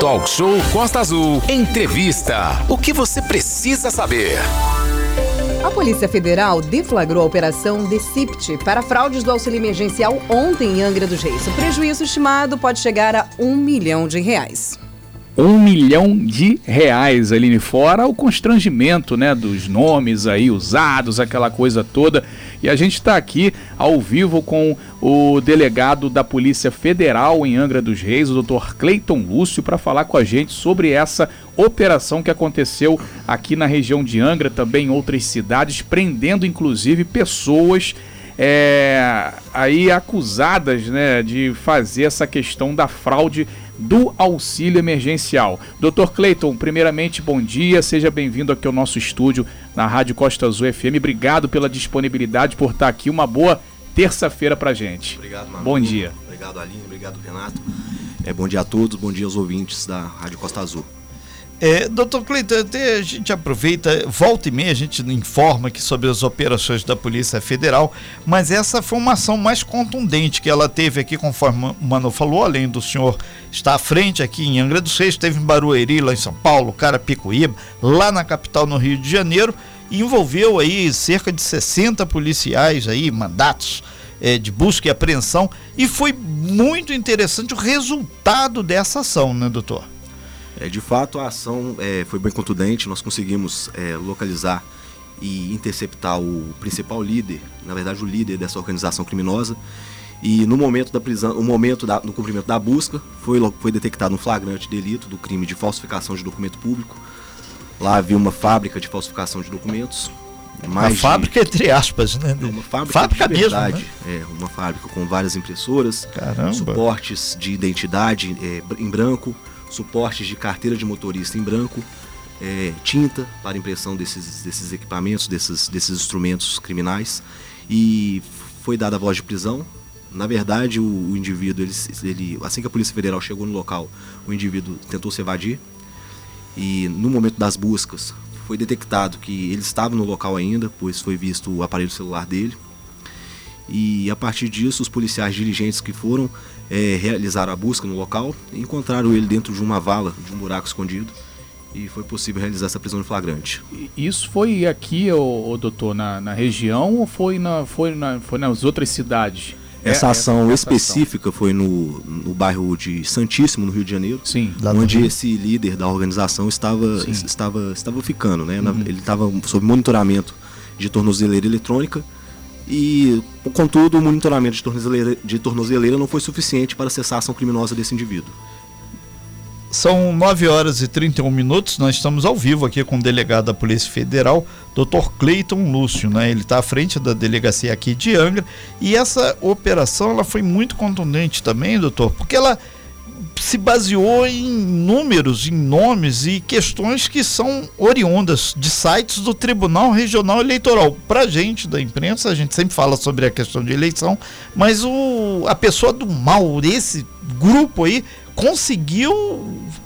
Talk Show Costa Azul. Entrevista. O que você precisa saber? A Polícia Federal deflagrou a Operação Desipt para fraudes do auxílio emergencial ontem em Angra dos Reis. O prejuízo estimado pode chegar a R$1 milhão. R$1 milhão, Aline, fora o constrangimento, né, dos nomes aí usados, aquela coisa toda. E a gente está aqui ao vivo com o delegado da Polícia Federal em Angra dos Reis, o Dr. Cleiton Lúcio, para falar com a gente sobre essa operação que aconteceu aqui na região de Angra, também em outras cidades, prendendo inclusive pessoas aí acusadas, né, de fazer essa questão da fraude do auxílio emergencial. Dr. Cleiton, primeiramente, bom dia, seja bem-vindo aqui ao nosso estúdio na Rádio Costa Azul FM. Obrigado pela disponibilidade, por estar aqui. Uma boa terça-feira pra gente. Obrigado, Manu. Bom dia. Obrigado, Aline. Obrigado, Renato. Bom dia a todos, bom dia aos ouvintes da Rádio Costa Azul. Doutor Cleiton, a gente aproveita, volta e meia a gente informa aqui sobre as operações da Polícia Federal, mas essa foi uma ação mais contundente que ela teve aqui, conforme o Manu falou, além do senhor estar à frente aqui em Angra dos Reis, teve em Barueri, lá em São Paulo, Carapicuíba, lá na capital, no Rio de Janeiro, e envolveu aí cerca de 60 policiais aí, mandatos de busca e apreensão, e foi muito interessante o resultado dessa ação, né, doutor? De fato, a ação foi bem contundente. Nós conseguimos localizar e interceptar o principal líder, na verdade o líder dessa organização criminosa. E no momento da prisão, no momento do cumprimento da busca, foi detectado um flagrante delito do crime de falsificação de documento público. Lá havia uma fábrica de falsificação de documentos. Fábrica entre aspas, né? Uma fábrica de verdade, mesmo, né? Uma fábrica com várias impressoras. Caramba. Suportes de identidade em branco, suportes de carteira de motorista em branco, tinta para impressão desses equipamentos, desses instrumentos criminais, e foi dada a voz de prisão. Na verdade, o indivíduo, ele, assim que a Polícia Federal chegou no local, o indivíduo tentou se evadir, e no momento das buscas foi detectado que ele estava no local ainda, pois foi visto o aparelho celular dele, e a partir disso os policiais diligentes que foram realizaram a busca no local, encontraram ele dentro de uma vala, de um buraco escondido, e foi possível realizar essa prisão em flagrante. Isso foi aqui, doutor, na região, ou foi nas outras cidades? Essa ação específica foi no bairro de Santíssimo, no Rio de Janeiro. Sim. Onde esse líder da organização estava ficando, né? Uhum. Ele estava sob monitoramento de tornozeleira eletrônica. E, contudo, o monitoramento de tornozeleira não foi suficiente para cessar a ação criminosa desse indivíduo. São 9h31, nós estamos ao vivo aqui com o delegado da Polícia Federal, Dr. Cleiton Lúcio, né? Ele está à frente da delegacia aqui de Angra, e essa operação ela foi muito contundente também, doutor, porque ela se baseou em números, em nomes e questões que são oriundas de sites do Tribunal Regional Eleitoral. Para a gente da imprensa, a gente sempre fala sobre a questão de eleição, mas a pessoa do mal, esse grupo aí, conseguiu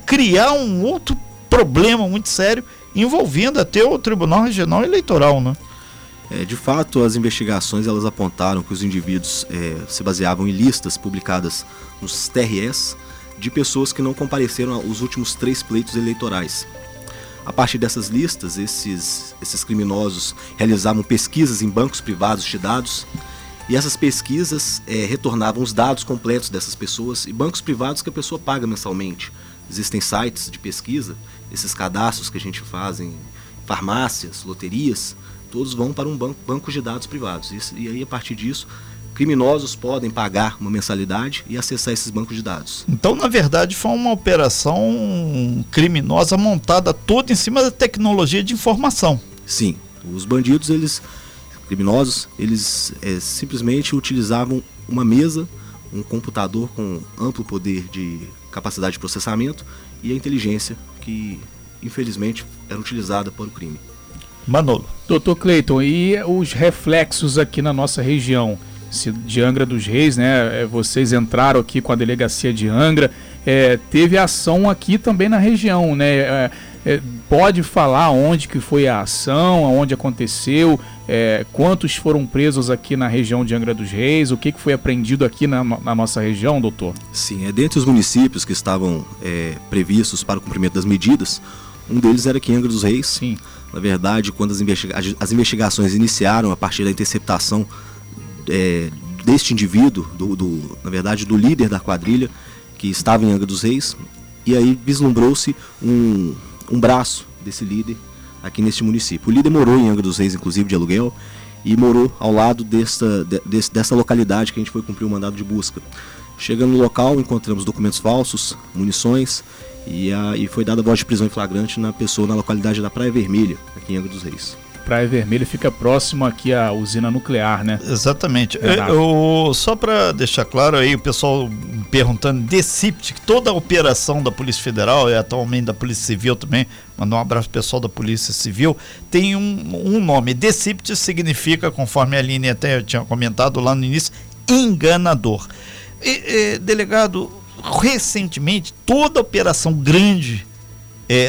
criar um outro problema muito sério envolvendo até o Tribunal Regional Eleitoral, né? De fato, as investigações elas apontaram que os indivíduos se baseavam em listas publicadas nos TREs, de pessoas que não compareceram aos últimos 3 pleitos eleitorais. A partir dessas listas, esses criminosos realizavam pesquisas em bancos privados de dados, e essas pesquisas retornavam os dados completos dessas pessoas e bancos privados que a pessoa paga mensalmente. Existem sites de pesquisa, esses cadastros que a gente faz em farmácias, loterias, todos vão para um banco de dados privados. E aí, a partir disso, criminosos podem pagar uma mensalidade e acessar esses bancos de dados. Então, na verdade, foi uma operação criminosa montada toda em cima da tecnologia de informação. Sim, os bandidos, criminosos, simplesmente utilizavam uma mesa, um computador com amplo poder de capacidade de processamento e a inteligência que, infelizmente, era utilizada para o crime. Manolo. Doutor Cleiton, e os reflexos aqui na nossa região de Angra dos Reis, né? Vocês entraram aqui com a delegacia de Angra, teve ação aqui também na região, né? pode falar onde que foi a ação, aonde aconteceu, quantos foram presos aqui na região de Angra dos Reis, o que foi apreendido aqui na nossa região, doutor? Sim, dentre os municípios que estavam previstos para o cumprimento das medidas, um deles era aqui em Angra dos Reis. Sim. Na verdade, quando as investigações iniciaram a partir da interceptação deste indivíduo, do líder da quadrilha, que estava em Angra dos Reis, e aí vislumbrou-se um braço desse líder aqui neste município. O líder morou em Angra dos Reis, inclusive, de aluguel, e morou ao lado dessa localidade que a gente foi cumprir o mandado de busca. Chegando no local, encontramos documentos falsos, munições, e foi dada voz de prisão em flagrante na pessoa na localidade da Praia Vermelha, aqui em Angra dos Reis. Praia Vermelha fica próximo aqui à usina nuclear, né? Exatamente. Só para deixar claro aí, o pessoal perguntando, Desipt, toda a operação da Polícia Federal e atualmente da Polícia Civil também, mandar um abraço pro pessoal da Polícia Civil, tem um nome. Desipt significa, conforme a Aline até eu tinha comentado lá no início, enganador. Delegado, recentemente, toda a operação grande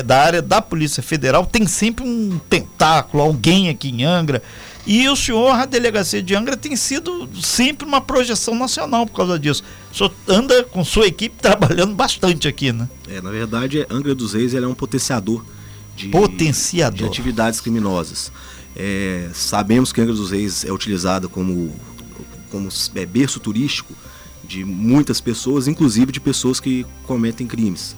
da área da Polícia Federal tem sempre um tentáculo, alguém aqui em Angra, e o senhor, a delegacia de Angra tem sido sempre uma projeção nacional por causa disso. O senhor anda com sua equipe trabalhando bastante aqui, né? Na verdade, Angra dos Reis é um potenciador de atividades criminosas. Sabemos que Angra dos Reis é utilizada como berço turístico de muitas pessoas, inclusive de pessoas que cometem crimes.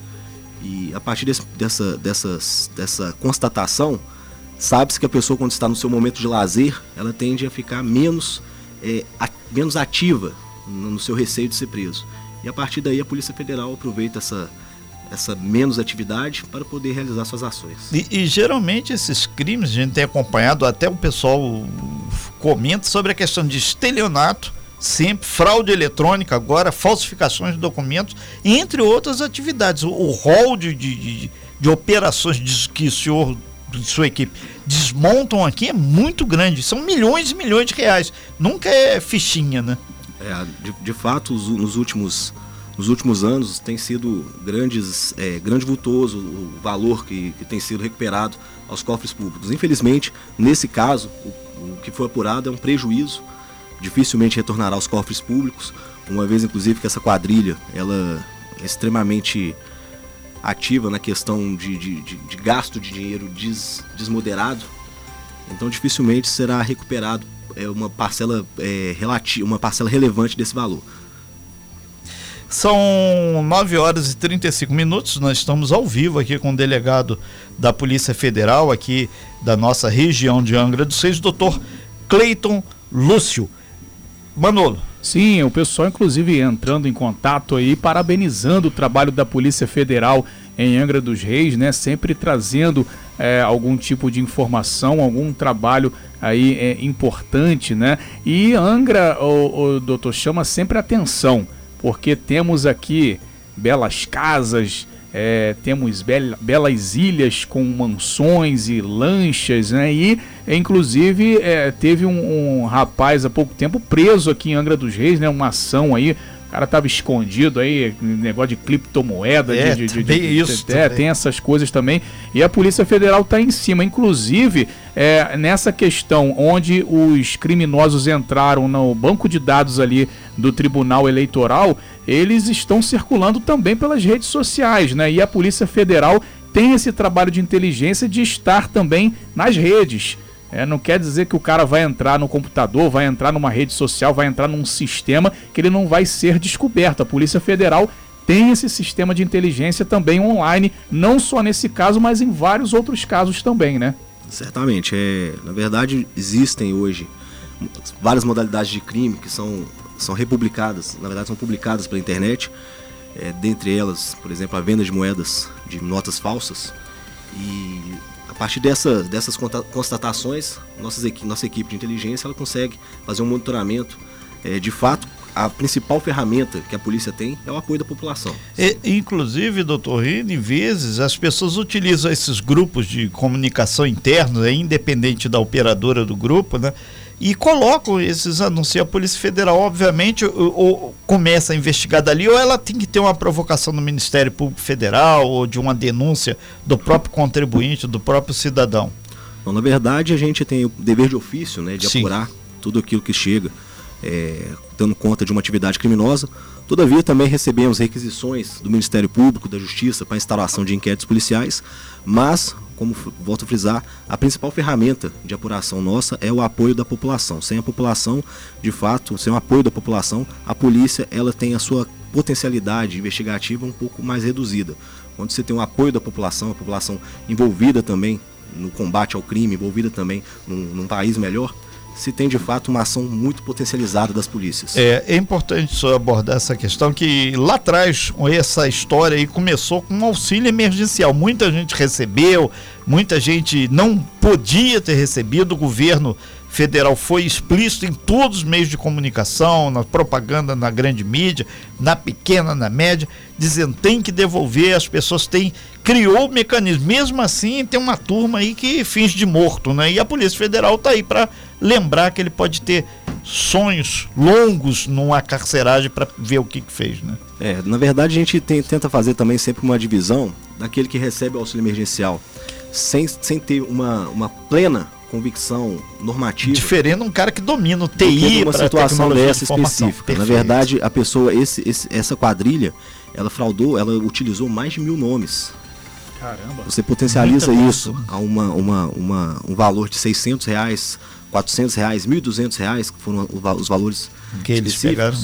E a partir dessa constatação, sabe-se que a pessoa, quando está no seu momento de lazer, ela tende a ficar menos ativa no seu receio de ser preso. E a partir daí a Polícia Federal aproveita essa menos atividade para poder realizar suas ações. E geralmente esses crimes, a gente tem acompanhado, até o pessoal comenta sobre a questão de estelionato, sempre, fraude eletrônica agora, falsificações de documentos, entre outras atividades. O rol de operações que o senhor e sua equipe desmontam aqui é muito grande, são milhões e milhões de reais, nunca é fichinha, né? De fato, nos últimos anos tem sido grande vultoso o valor que tem sido recuperado aos cofres públicos. Infelizmente, nesse caso, o que foi apurado é um prejuízo, dificilmente retornará aos cofres públicos, uma vez inclusive que essa quadrilha ela é extremamente ativa na questão de gasto de dinheiro desmoderado, então dificilmente será recuperado uma parcela relevante desse valor. São 9 horas e 35 minutos, nós estamos ao vivo aqui com o delegado da Polícia Federal aqui da nossa região de Angra dos Reis, doutor Cleiton Lúcio. Manolo. Sim, o pessoal inclusive entrando em contato aí, parabenizando o trabalho da Polícia Federal em Angra dos Reis, né? Sempre trazendo algum tipo de informação, algum trabalho aí importante, né? E Angra, o doutor, chama sempre atenção, porque temos aqui belas casas, temos belas ilhas com mansões e lanchas, né? E inclusive teve um rapaz há pouco tempo preso aqui em Angra dos Reis, né? Uma ação aí, o cara estava escondido aí, negócio de criptomoeda, tem essas coisas também, e a Polícia Federal está em cima, inclusive nessa questão onde os criminosos entraram no banco de dados ali do Tribunal Eleitoral. Eles estão circulando também pelas redes sociais, né? E a Polícia Federal tem esse trabalho de inteligência de estar também nas redes. Não quer dizer que o cara vai entrar no computador, vai entrar numa rede social, vai entrar num sistema que ele não vai ser descoberto. A Polícia Federal tem esse sistema de inteligência também online, não só nesse caso, mas em vários outros casos também, né? Certamente. Na verdade, existem hoje várias modalidades de crime que são publicadas pela internet, dentre elas, por exemplo, a venda de moedas, de notas falsas, e a partir dessas constatações, nossa equipe de inteligência ela consegue fazer um monitoramento. De fato, a principal ferramenta que a polícia tem é o apoio da população. Inclusive, doutor Rino, vezes as pessoas utilizam esses grupos de comunicação internos, independente da operadora do grupo, né? e colocam esses anúncios. E a Polícia Federal, obviamente, ou começa a investigar dali, ou ela tem que ter uma provocação do Ministério Público Federal, ou de uma denúncia do próprio contribuinte, do próprio cidadão. Bom, na verdade, a gente tem o dever de ofício, né, de apurar tudo aquilo que chega, dando conta de uma atividade criminosa. Todavia, também recebemos requisições do Ministério Público, da Justiça, para instalação de inquéritos policiais, mas, como volto a frisar, a principal ferramenta de apuração nossa é o apoio da população. Sem a população, de fato, sem o apoio da população, a polícia ela tem a sua potencialidade investigativa um pouco mais reduzida. Quando você tem o apoio da população, a população envolvida também no combate ao crime, envolvida também num país melhor, se tem de fato uma ação muito potencializada das polícias. É importante só abordar essa questão, que lá atrás essa história aí começou com um auxílio emergencial. Muita gente recebeu, muita gente não podia ter recebido. O governo federal foi explícito em todos os meios de comunicação, na propaganda, na grande mídia, na pequena, na média, dizendo que tem que devolver, as pessoas têm... Criou o mecanismo. Mesmo assim, tem uma turma aí que finge de morto, né? E a Polícia Federal está aí para lembrar que ele pode ter sonhos longos numa carceragem para ver o que fez, né? Na verdade, a gente tenta fazer também sempre uma divisão daquele que recebe o auxílio emergencial sem ter uma plena convicção normativa. Diferente de um cara que domina o TI, uma situação dessa específica. Perfeito. Na verdade, a pessoa, essa quadrilha, ela fraudou, ela utilizou mais de 1.000 nomes. Caramba. Você potencializa isso a um valor de R$600, R$400, R$1.200, que foram os valores que eles pegaram.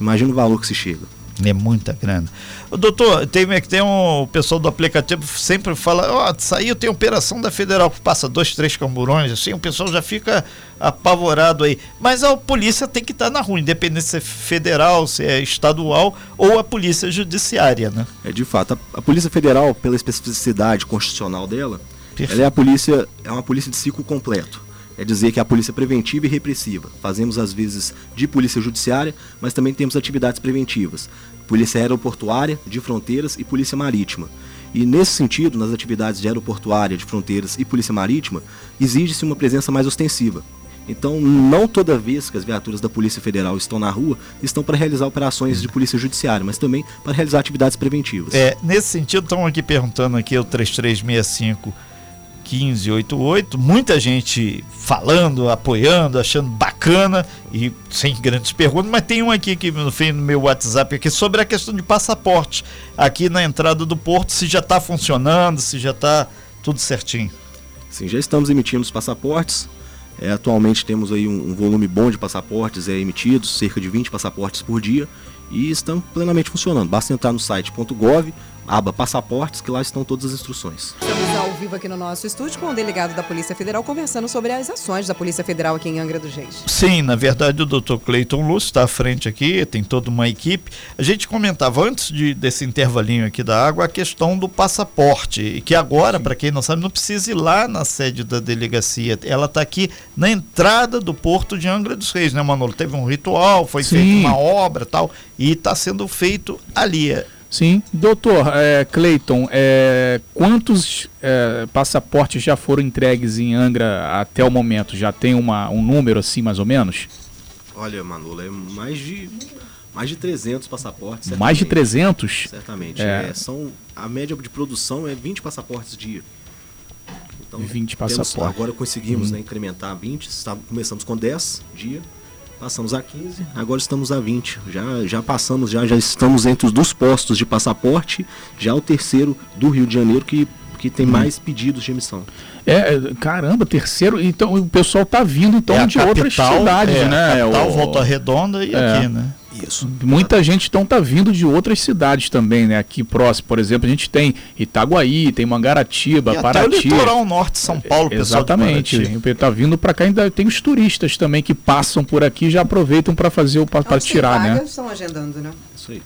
Imagina o valor que se chega. É muita grana. Doutor, tem um pessoal do aplicativo sempre fala, saiu, tem operação da Federal que passa 2, 3 camburões, assim, o pessoal já fica apavorado aí. Mas a polícia tem que estar na rua, independente se é federal, se é estadual ou a polícia judiciária, né? De fato, a Polícia Federal, pela especificidade constitucional dela, ela é uma polícia de ciclo completo. É dizer que é a polícia preventiva e repressiva. Fazemos, às vezes, de polícia judiciária, mas também temos atividades preventivas. Polícia aeroportuária, de fronteiras e polícia marítima. E, nesse sentido, nas atividades de aeroportuária, de fronteiras e polícia marítima, exige-se uma presença mais ostensiva. Então, não toda vez que as viaturas da Polícia Federal estão na rua, estão para realizar operações de polícia judiciária, mas também para realizar atividades preventivas. Nesse sentido, estão aqui perguntando aqui o 3365... 1588, muita gente falando, apoiando, achando bacana e sem grandes perguntas, mas tem um aqui que no fim do meu WhatsApp aqui sobre a questão de passaporte aqui na entrada do porto, se já está funcionando, se já está tudo certinho. Sim, já estamos emitindo os passaportes, atualmente temos aí um volume bom de passaportes emitidos, cerca de 20 passaportes por dia, e estão plenamente funcionando. Basta entrar no site.gov, aba passaportes, que lá estão todas as instruções. Estamos ao vivo aqui no nosso estúdio com o delegado da Polícia Federal conversando sobre as ações da Polícia Federal aqui em Angra dos Reis. Sim, na verdade o doutor Cleiton Lúcio está à frente aqui, tem toda uma equipe. A gente comentava antes desse intervalinho aqui da água a questão do passaporte, que agora, para quem não sabe, não precisa ir lá na sede da delegacia, ela está aqui na entrada do porto de Angra dos Reis, né, Manolo? Teve um ritual, foi feita uma obra e tal, e está sendo feito ali. Sim. Doutor Cleiton, quantos passaportes já foram entregues em Angra até o momento? Já tem um número assim, mais ou menos? Olha, Manolo, é mais de 300 passaportes. Mais de 300? Certamente. A média de produção é 20 passaportes dia. Então, 20 passaportes. Agora conseguimos incrementar a 20, começamos com 10 dia. Passamos a 15, agora estamos a 20. Já estamos entre os dos postos de passaporte, já o terceiro do Rio de Janeiro que tem mais pedidos de emissão. Caramba, terceiro. Então o pessoal está vindo de capital, outras cidades, né? Capital, Volta Redonda e aqui, né? Isso. Muita gente está vindo de outras cidades também, né? Aqui próximo, por exemplo, a gente tem Itaguaí, tem Mangaratiba, Paraty. Até o litoral norte de São Paulo, pessoal. Exatamente. Está vindo para cá, ainda tem os turistas também que passam por aqui e já aproveitam para fazer para tirar, né? Estão agendando, né? Isso aí.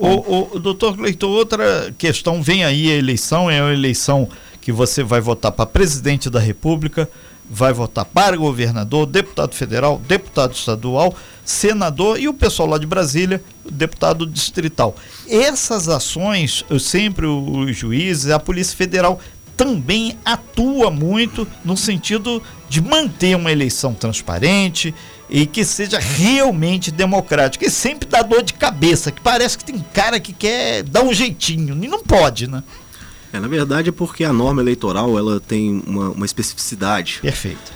O doutor Cleiton, outra questão, vem aí a eleição, é uma eleição que você vai votar para presidente da República, vai votar para governador, deputado federal, deputado estadual, senador e o pessoal lá de Brasília, deputado distrital. Essas ações, sempre os juízes, a Polícia Federal também atua muito no sentido de manter uma eleição transparente e que seja realmente democrática. E sempre dá dor de cabeça, que parece que tem cara que quer dar um jeitinho, e não pode, né? Na verdade é porque a norma eleitoral ela tem uma especificidade. Perfeito.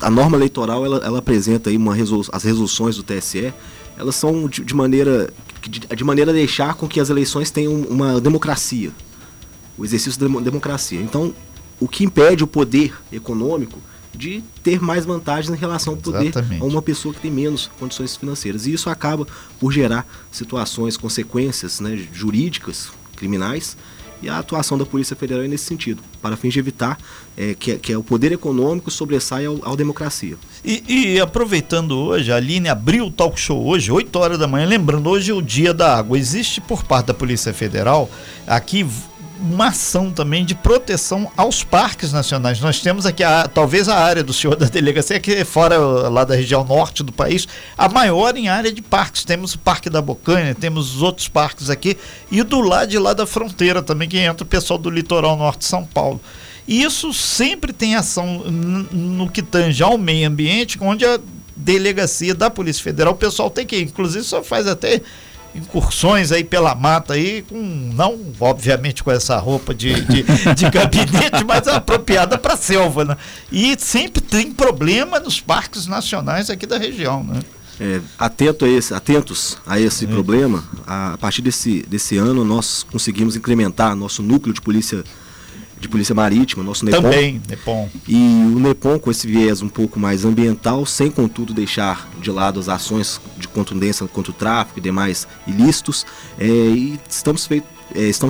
A norma eleitoral ela apresenta aí as resoluções do TSE, elas são de maneira a deixar com que as eleições tenham uma democracia, o exercício da democracia. Então, o que impede o poder econômico de ter mais vantagens em relação ao poder a uma pessoa que tem menos condições financeiras. E isso acaba por gerar situações, consequências, né, jurídicas, criminais, e a atuação da Polícia Federal é nesse sentido, para fins de evitar que o poder econômico sobressaia à democracia. E aproveitando hoje, a Aline abriu o talk show hoje, 8 horas da manhã, lembrando, hoje é o Dia da Água. Existe por parte da Polícia Federal, aqui, uma ação também de proteção aos parques nacionais. Nós temos aqui, talvez a área do senhor da delegacia, que fora lá da região norte do país, a maior em área de parques. Temos o Parque da Bocaina, temos os outros parques aqui, e do lado de lá da fronteira também, que entra o pessoal do litoral norte de São Paulo. E isso sempre tem ação no que tange ao meio ambiente, onde a delegacia da Polícia Federal, o pessoal tem que ir, inclusive só faz até incursões aí pela mata aí, não obviamente com essa roupa de gabinete, mas apropriada para a selva, né? E sempre tem problema nos parques nacionais aqui da região, né? Atentos a esse problema, a partir desse ano nós conseguimos incrementar nosso núcleo de polícia marítima, nosso NEPOM. Também, NEPOM. E o NEPOM, com esse viés um pouco mais ambiental, sem, contudo, deixar de lado as ações de contundência contra o tráfico e demais ilícitos, e estamos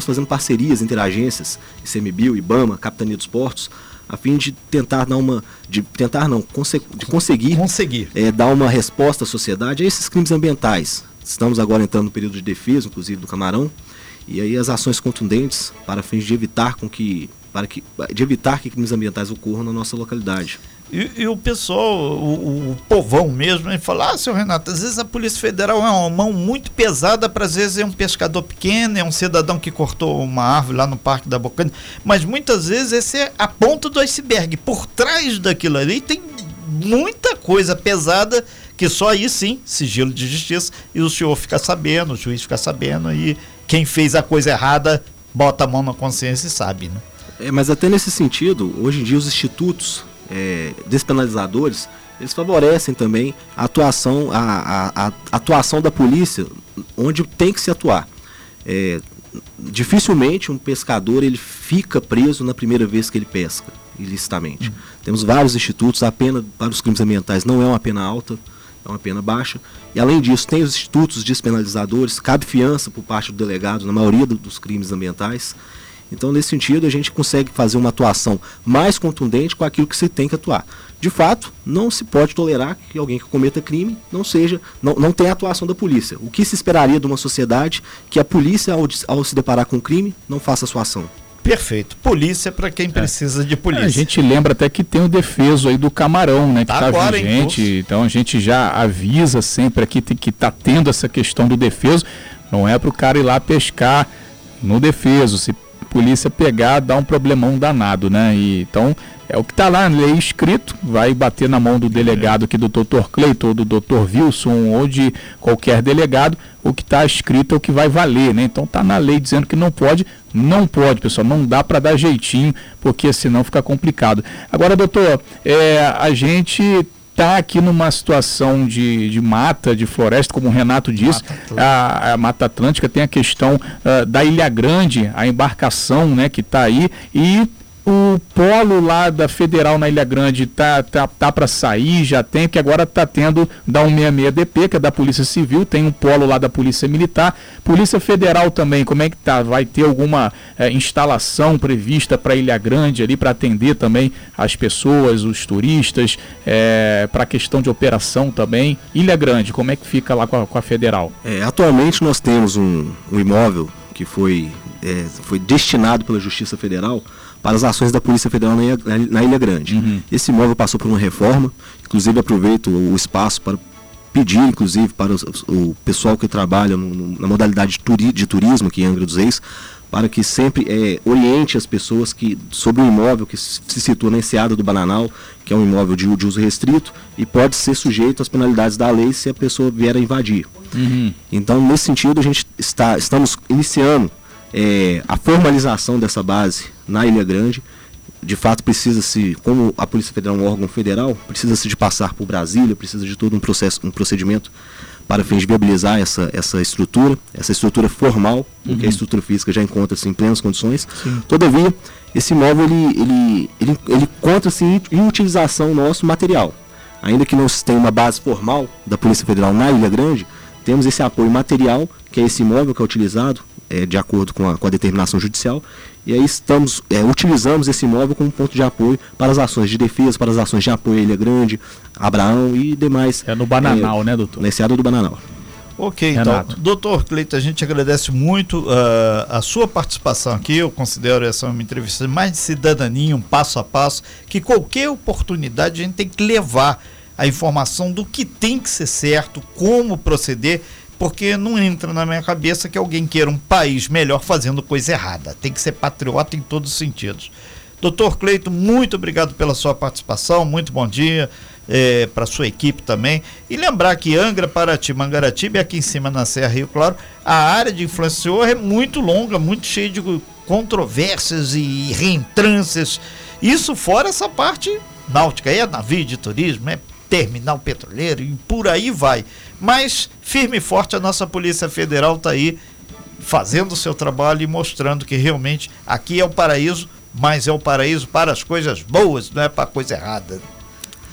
fazendo parcerias entre agências, ICMBio, IBAMA, Capitania dos Portos, a fim de conseguir dar uma resposta à sociedade a esses crimes ambientais. Estamos agora entrando no período de defesa, inclusive, do camarão, e aí as ações contundentes para fins de evitar que crimes ambientais ocorram na nossa localidade. E o pessoal, o povão mesmo, ele fala, seu Renato, às vezes a Polícia Federal é uma mão muito pesada, para às vezes é um pescador pequeno, é um cidadão que cortou uma árvore lá no Parque da Bocaina, mas muitas vezes essa é a ponta do iceberg. Por trás daquilo ali tem muita coisa pesada, que só aí sim, sigilo de justiça, e o senhor fica sabendo, o juiz fica sabendo, e quem fez a coisa errada bota a mão na consciência e sabe, né? Mas até nesse sentido, hoje em dia os institutos despenalizadores, eles favorecem também a atuação da polícia onde tem que se atuar. Dificilmente um pescador ele fica preso na primeira vez que ele pesca ilicitamente. Temos vários institutos, a pena para os crimes ambientais não é uma pena alta, é uma pena baixa. E além disso, tem os institutos despenalizadores, cabe fiança por parte do delegado na maioria dos crimes ambientais. Então, nesse sentido, a gente consegue fazer uma atuação mais contundente com aquilo que se tem que atuar. De fato, não se pode tolerar que alguém que cometa crime não tenha atuação da polícia. O que se esperaria de uma sociedade que a polícia, ao se deparar com o crime, não faça a sua ação? Perfeito. Polícia para quem precisa de polícia. A gente lembra até que tem o defeso aí do camarão, né? Que está vigente. Então a gente já avisa sempre aqui que está tendo essa questão do defeso. Não é para o cara ir lá pescar no defeso. Se a polícia pegar, dá um problemão danado, né? Então é o que está lá, lei escrito, vai bater na mão do delegado aqui, do doutor Cleiton, ou do doutor Wilson, ou de qualquer delegado. O que está escrito é o que vai valer, né? Então está na lei dizendo que não pode, pessoal, não dá para dar jeitinho, porque senão fica complicado. Agora, doutor, a gente está aqui numa situação de mata, de floresta, como o Renato disse, a Mata Atlântica tem a questão da Ilha Grande, a embarcação, né, que está aí, e o polo lá da Federal na Ilha Grande tá para sair, já tem, que agora tá tendo da 166DP, que é da Polícia Civil, tem um polo lá da Polícia Militar. Polícia Federal também, como é que tá? Vai ter alguma instalação prevista para Ilha Grande ali, para atender também as pessoas, os turistas, para a questão de operação também? Ilha Grande, como é que fica lá com a Federal? Atualmente nós temos um imóvel que foi destinado pela Justiça Federal para as ações da Polícia Federal na Ilha Grande. Esse imóvel passou por uma reforma, inclusive aproveito o espaço para pedir, inclusive, para o pessoal que trabalha na modalidade de turismo aqui em Angra dos Reis, para que sempre oriente as pessoas sobre um imóvel que se situa na Enseada do Bananal, que é um imóvel de uso restrito e pode ser sujeito às penalidades da lei se a pessoa vier a invadir. Uhum. Então, nesse sentido, a gente estamos iniciando a formalização dessa base na Ilha Grande. De fato, precisa-se, como a Polícia Federal é um órgão federal, precisa-se de passar por Brasília, precisa de todo um processo, um procedimento para fins de viabilizar essa estrutura formal, porque a estrutura física já encontra-se em plenas condições. Sim. Todavia, esse imóvel ele encontra-se em utilização nosso material. Ainda que não se tenha uma base formal da Polícia Federal na Ilha Grande, temos esse apoio material, que é esse imóvel que é utilizado de acordo com a determinação judicial, e aí utilizamos esse imóvel como ponto de apoio para as ações de defesa, para as ações de apoio à Ilha Grande, Abraão e demais. É no Bananal, né, doutor? Na Enseada do Bananal. Ok, Renato. Então, doutor Cleiton, a gente agradece muito a sua participação aqui. Eu considero essa uma entrevista mais de cidadania, um passo a passo, que qualquer oportunidade a gente tem que levar a informação do que tem que ser certo, como proceder, porque não entra na minha cabeça que alguém queira um país melhor fazendo coisa errada. Tem que ser patriota em todos os sentidos. Doutor Cleiton, muito obrigado pela sua participação, muito bom dia para a sua equipe também. E lembrar que Angra, Paraty, Mangaratiba e aqui em cima na Serra Rio Claro, a área de influência é muito longa, muito cheia de controvérsias e reentrâncias. Isso fora essa parte náutica, navio de turismo, terminal petroleiro e por aí vai. Mas firme e forte a nossa Polícia Federal está aí fazendo o seu trabalho e mostrando que realmente aqui é o paraíso, mas é o paraíso para as coisas boas, não é para coisa errada.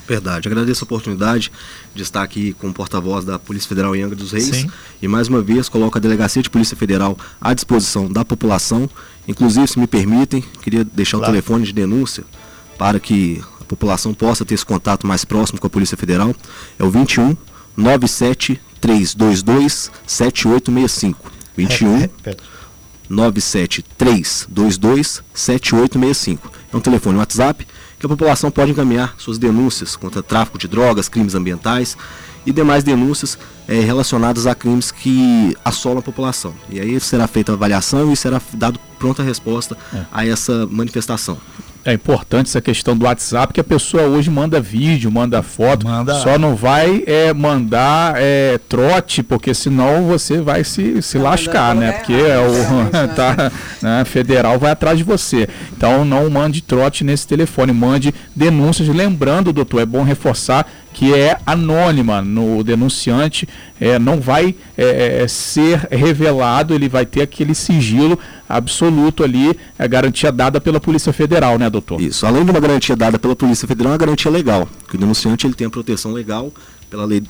Verdade. Agradeço a oportunidade de estar aqui como porta-voz da Polícia Federal em Angra dos Reis. Sim. E mais uma vez coloco a Delegacia de Polícia Federal à disposição da população. Inclusive, se me permitem, queria deixar o telefone de denúncia para que a população possa ter esse contato mais próximo com a Polícia Federal. É o 21 97322 7865. 21 97322 7865. É um telefone WhatsApp que a população pode encaminhar suas denúncias contra tráfico de drogas, crimes ambientais e demais denúncias relacionadas a crimes que assolam a população. E aí será feita a avaliação e será dado pronta resposta a essa manifestação. É importante essa questão do WhatsApp, que a pessoa hoje manda vídeo, manda foto, só não vai mandar trote, porque senão você vai se lascar, né? Porque a federal vai atrás de você. Então não mande trote nesse telefone, mande denúncias. Lembrando, doutor, é bom reforçar que é anônima, no denunciante não vai ser revelado, ele vai ter aquele sigilo absoluto ali, a garantia dada pela Polícia Federal, né, doutor? Isso, além de uma garantia dada pela Polícia Federal, é uma garantia legal, que o denunciante ele tem a proteção legal pela lei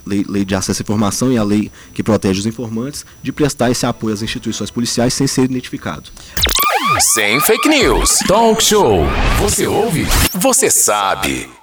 de acesso à informação e a lei que protege os informantes de prestar esse apoio às instituições policiais sem ser identificado. Sem fake news, talk show, você ouve, você sabe.